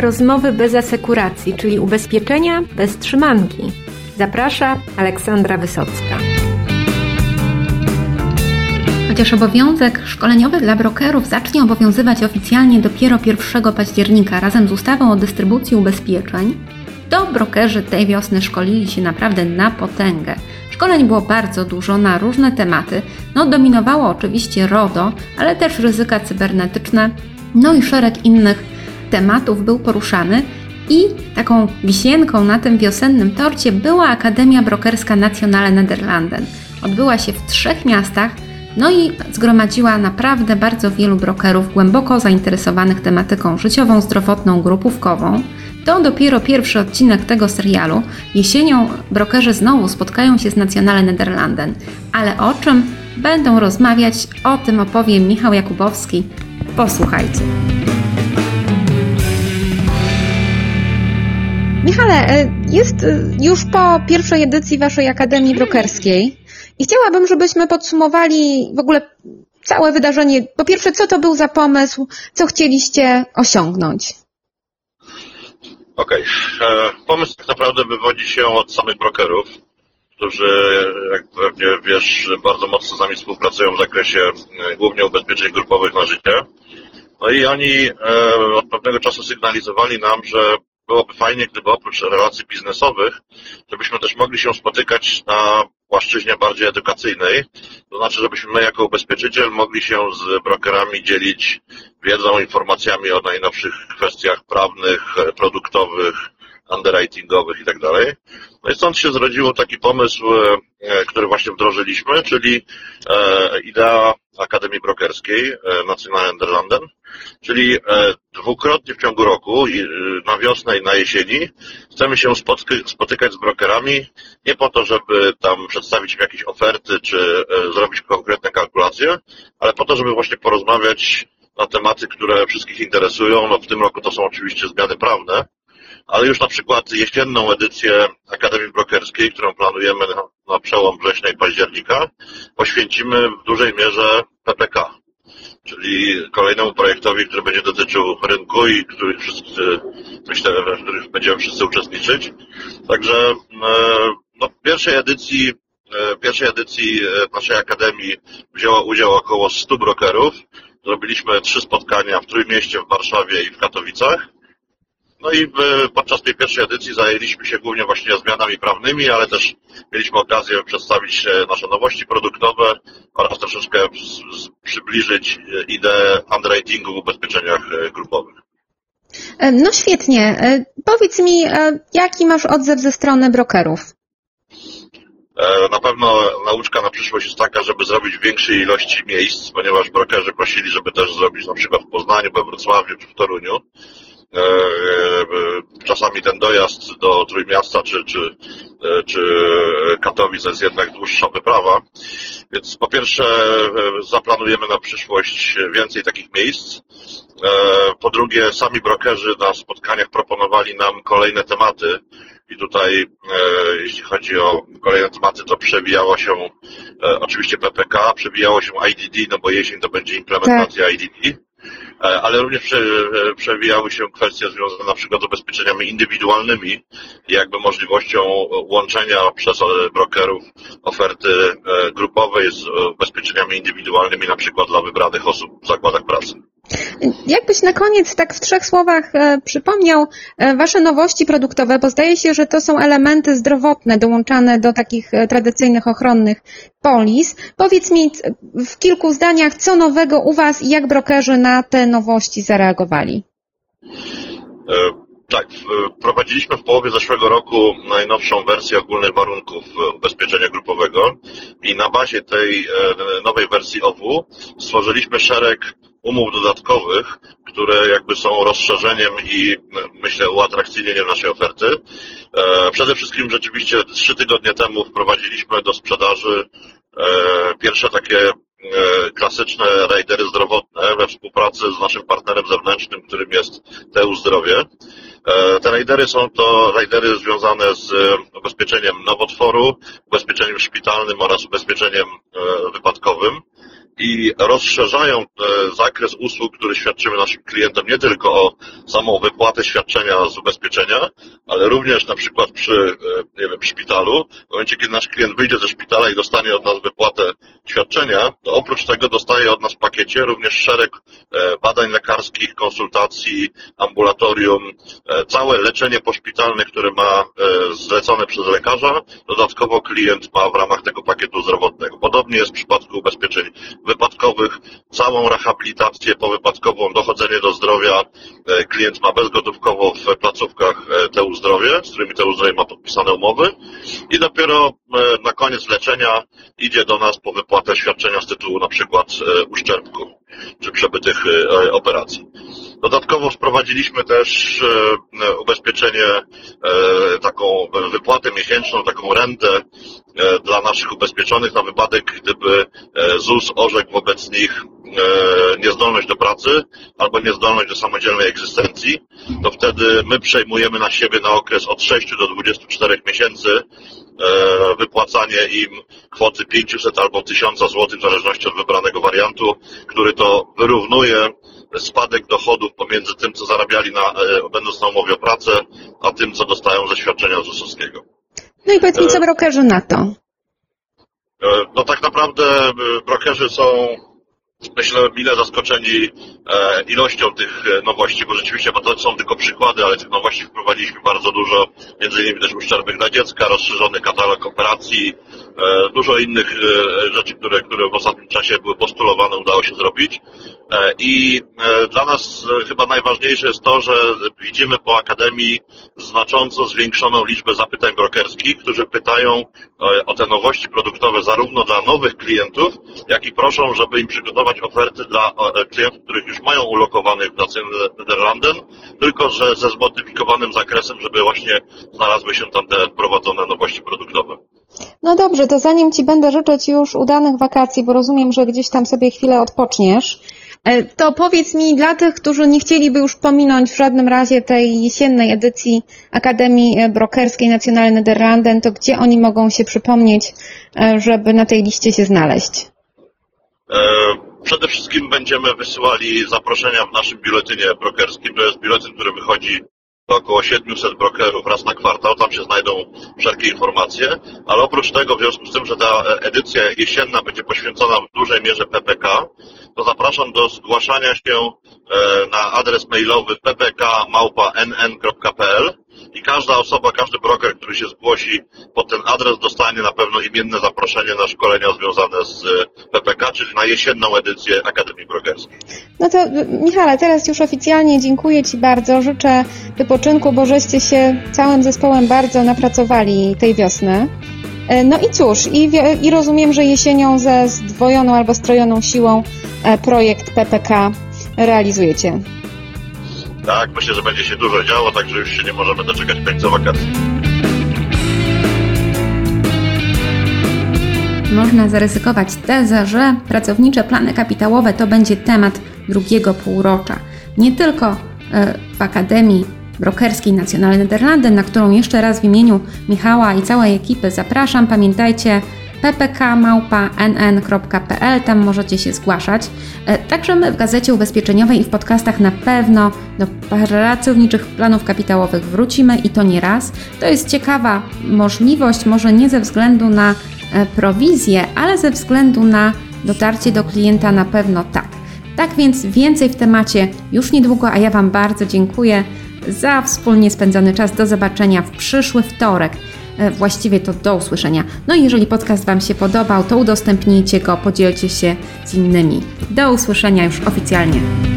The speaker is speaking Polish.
Rozmowy bez asekuracji, czyli ubezpieczenia bez trzymanki. Zaprasza Aleksandra Wysocka. Chociaż obowiązek szkoleniowy dla brokerów zacznie obowiązywać oficjalnie dopiero 1 października razem z ustawą o dystrybucji ubezpieczeń, to brokerzy tej wiosny szkolili się naprawdę na potęgę. Szkoleń było bardzo dużo na różne tematy. Dominowało oczywiście RODO, ale też ryzyka cybernetyczne, i szereg innych tematów był poruszany. I taką wisienką na tym wiosennym torcie była Akademia Brokerska Nationale Nederlanden. Odbyła się w 3 miastach, i zgromadziła naprawdę bardzo wielu brokerów głęboko zainteresowanych tematyką życiową, zdrowotną, grupówkową. To dopiero pierwszy odcinek tego serialu. Jesienią brokerzy znowu spotkają się z Nationale Nederlanden. Ale o czym będą rozmawiać, o tym opowie Michał Jakubowski. Posłuchajcie. Michale, jest już po pierwszej edycji Waszej Akademii Brokerskiej i chciałabym, żebyśmy podsumowali w ogóle całe wydarzenie. Po pierwsze, co to był za pomysł, co chcieliście osiągnąć? Okej. Pomysł tak naprawdę wywodzi się od samych brokerów, którzy, jak pewnie wiesz, bardzo mocno z nami współpracują w zakresie głównie ubezpieczeń grupowych na życie. I oni od pewnego czasu sygnalizowali nam, że byłoby fajnie, gdyby oprócz relacji biznesowych, żebyśmy też mogli się spotykać na płaszczyźnie bardziej edukacyjnej, to znaczy, żebyśmy my jako ubezpieczyciel mogli się z brokerami dzielić wiedzą, informacjami o najnowszych kwestiach prawnych, produktowych, underwritingowych i tak dalej. I stąd się zrodził taki pomysł, który właśnie wdrożyliśmy, czyli idea Akademii Brokerskiej Nationale Nederlanden, czyli dwukrotnie w ciągu roku, na wiosnę i na jesieni, chcemy się spotykać z brokerami, nie po to, żeby tam przedstawić im jakieś oferty czy zrobić konkretne kalkulacje, ale po to, żeby właśnie porozmawiać na tematy, które wszystkich interesują. W tym roku to są oczywiście zmiany prawne, ale już na przykład jesienną edycję Akademii Brokerskiej, którą planujemy na przełom września i października, poświęcimy w dużej mierze PPK, czyli kolejnemu projektowi, który będzie dotyczył rynku i w którym będziemy wszyscy uczestniczyć. Także w pierwszej edycji naszej Akademii wzięło udział około 100 brokerów. Zrobiliśmy 3 spotkania w Trójmieście, w Warszawie i w Katowicach. I podczas tej pierwszej edycji zajęliśmy się głównie właśnie zmianami prawnymi, ale też mieliśmy okazję przedstawić nasze nowości produktowe oraz troszeczkę przybliżyć ideę underwritingu w ubezpieczeniach grupowych. No świetnie. Powiedz mi, jaki masz odzew ze strony brokerów? Na pewno nauczka na przyszłość jest taka, żeby zrobić w większej ilości miejsc, ponieważ brokerzy prosili, żeby też zrobić na przykład w Poznaniu, we Wrocławiu czy w Toruniu. Czasami ten dojazd do Trójmiasta czy Katowic jest jednak dłuższa wyprawa, więc po pierwsze zaplanujemy na przyszłość więcej takich miejsc, po drugie sami brokerzy na spotkaniach proponowali nam kolejne tematy i tutaj jeśli chodzi o kolejne tematy, to przewijało się oczywiście PPK, przewijało się IDD, bo jesień to będzie implementacja IDD. Ale również przewijały się kwestie związane na przykład z ubezpieczeniami indywidualnymi i jakby możliwością łączenia przez brokerów oferty grupowej z ubezpieczeniami indywidualnymi, na przykład dla wybranych osób w zakładach pracy. Jakbyś na koniec tak w 3 słowach przypomniał Wasze nowości produktowe, bo zdaje się, że to są elementy zdrowotne dołączane do takich tradycyjnych ochronnych polis. Powiedz mi w kilku zdaniach, co nowego u Was i jak brokerzy na te nowości zareagowali? Tak, prowadziliśmy w połowie zeszłego roku najnowszą wersję ogólnych warunków ubezpieczenia grupowego i na bazie tej nowej wersji OWU stworzyliśmy szereg umów dodatkowych, które jakby są rozszerzeniem i myślę uatrakcyjnieniem naszej oferty. Przede wszystkim rzeczywiście 3 tygodnie temu wprowadziliśmy do sprzedaży pierwsze takie klasyczne rajdery zdrowotne we współpracy z naszym partnerem zewnętrznym, którym jest TU Zdrowie. Te rajdery są to rajdery związane z ubezpieczeniem nowotworu, ubezpieczeniem szpitalnym oraz ubezpieczeniem wypadkowym. i rozszerzają zakres usług, który świadczymy naszym klientom, nie tylko o samą wypłatę świadczenia z ubezpieczenia, ale również na przykład przy, nie wiem, szpitalu. W momencie, kiedy nasz klient wyjdzie ze szpitala i dostanie od nas wypłatę świadczenia, to oprócz tego dostaje od nas w pakiecie również szereg badań lekarskich, konsultacji, ambulatorium, całe leczenie poszpitalne, które ma zlecone przez lekarza. Dodatkowo klient ma w ramach tego pakietu zdrowotnego. Podobnie jest w przypadku ubezpieczeń wypadkowych, całą rehabilitację powypadkową, dochodzenie do zdrowia klient ma bezgotówkowo w placówkach TU Zdrowie, z którymi TU Zdrowie ma podpisane umowy i dopiero na koniec leczenia idzie do nas po wypłatę świadczenia z tytułu na przykład uszczerbku czy przebytych operacji. Dodatkowo wprowadziliśmy też ubezpieczenie, taką wypłatę miesięczną, taką rentę dla naszych ubezpieczonych na wypadek, gdyby ZUS orzekł wobec nich niezdolność do pracy albo niezdolność do samodzielnej egzystencji, to wtedy my przejmujemy na siebie na okres od 6 do 24 miesięcy wypłacanie im kwoty 500 albo 1000 zł w zależności od wybranego wariantu, który to wyrównuje spadek dochodów pomiędzy tym, co zarabiali będąc na umowie o pracę, a tym, co dostają ze świadczenia ZUS-owskiego. No i powiedz mi, co brokerzy na to? No tak naprawdę brokerzy są, myślę, mile zaskoczeni ilością tych nowości, bo rzeczywiście, bo to są tylko przykłady, ale tych nowości wprowadziliśmy bardzo dużo, między innymi też uszczerbek dla dziecka, rozszerzony katalog operacji, dużo innych rzeczy, które w ostatnim czasie były postulowane, udało się zrobić. I dla nas chyba najważniejsze jest to, że widzimy po Akademii znacząco zwiększoną liczbę zapytań brokerskich, którzy pytają o te nowości produktowe zarówno dla nowych klientów, jak i proszą, żeby im przygotować oferty dla klientów, których już mają ulokowanych w Nationale Nederlanden, tylko że ze zmodyfikowanym zakresem, żeby właśnie znalazły się tam te prowadzone nowości produktowe. No dobrze, to zanim Ci będę życzyć już udanych wakacji, bo rozumiem, że gdzieś tam sobie chwilę odpoczniesz, to powiedz mi dla tych, którzy nie chcieliby już pominąć w żadnym razie tej jesiennej edycji Akademii Brokerskiej Nationale Nederlanden, to gdzie oni mogą się przypomnieć, żeby na tej liście się znaleźć? Przede wszystkim będziemy wysyłali zaproszenia w naszym biuletynie brokerskim. To jest biuletyn, który wychodzi około 700 brokerów raz na kwartał, tam się znajdą wszelkie informacje, ale oprócz tego w związku z tym, że ta edycja jesienna będzie poświęcona w dużej mierze PPK, to zapraszam do zgłaszania się na adres mailowy ppk@nn.pl i każda osoba, każdy broker, który się zgłosi pod ten adres, dostanie na pewno imienne zaproszenie na szkolenia związane z PPK, czyli na jesienną edycję Akademii Brokerskiej. No to Michale, teraz już oficjalnie dziękuję Ci bardzo, życzę wypoczynku, bo żeście się całym zespołem bardzo napracowali tej wiosny. No i cóż, i rozumiem, że jesienią ze zdwojoną albo strojoną siłą projekt PPK realizujecie. Tak, myślę, że będzie się dużo działo, także już się nie możemy doczekać końca wakacji. Można zaryzykować tezę, że pracownicze plany kapitałowe to będzie temat drugiego półrocza. Nie tylko w Akademii Brokerskiej Nationale Nederlanden, na którą jeszcze raz w imieniu Michała i całej ekipy zapraszam. Pamiętajcie, ppk@nn.pl, tam możecie się zgłaszać. Także my w Gazecie Ubezpieczeniowej i w podcastach na pewno do pracowniczych planów kapitałowych wrócimy i to nie raz. To jest ciekawa możliwość, może nie ze względu na prowizję, ale ze względu na dotarcie do klienta na pewno tak. Tak więc więcej w temacie już niedługo, a ja Wam bardzo dziękuję za wspólnie spędzony czas. Do zobaczenia w przyszły wtorek. Właściwie to do usłyszenia. No i jeżeli podcast Wam się podobał, to udostępnijcie go, podzielcie się z innymi. Do usłyszenia już oficjalnie.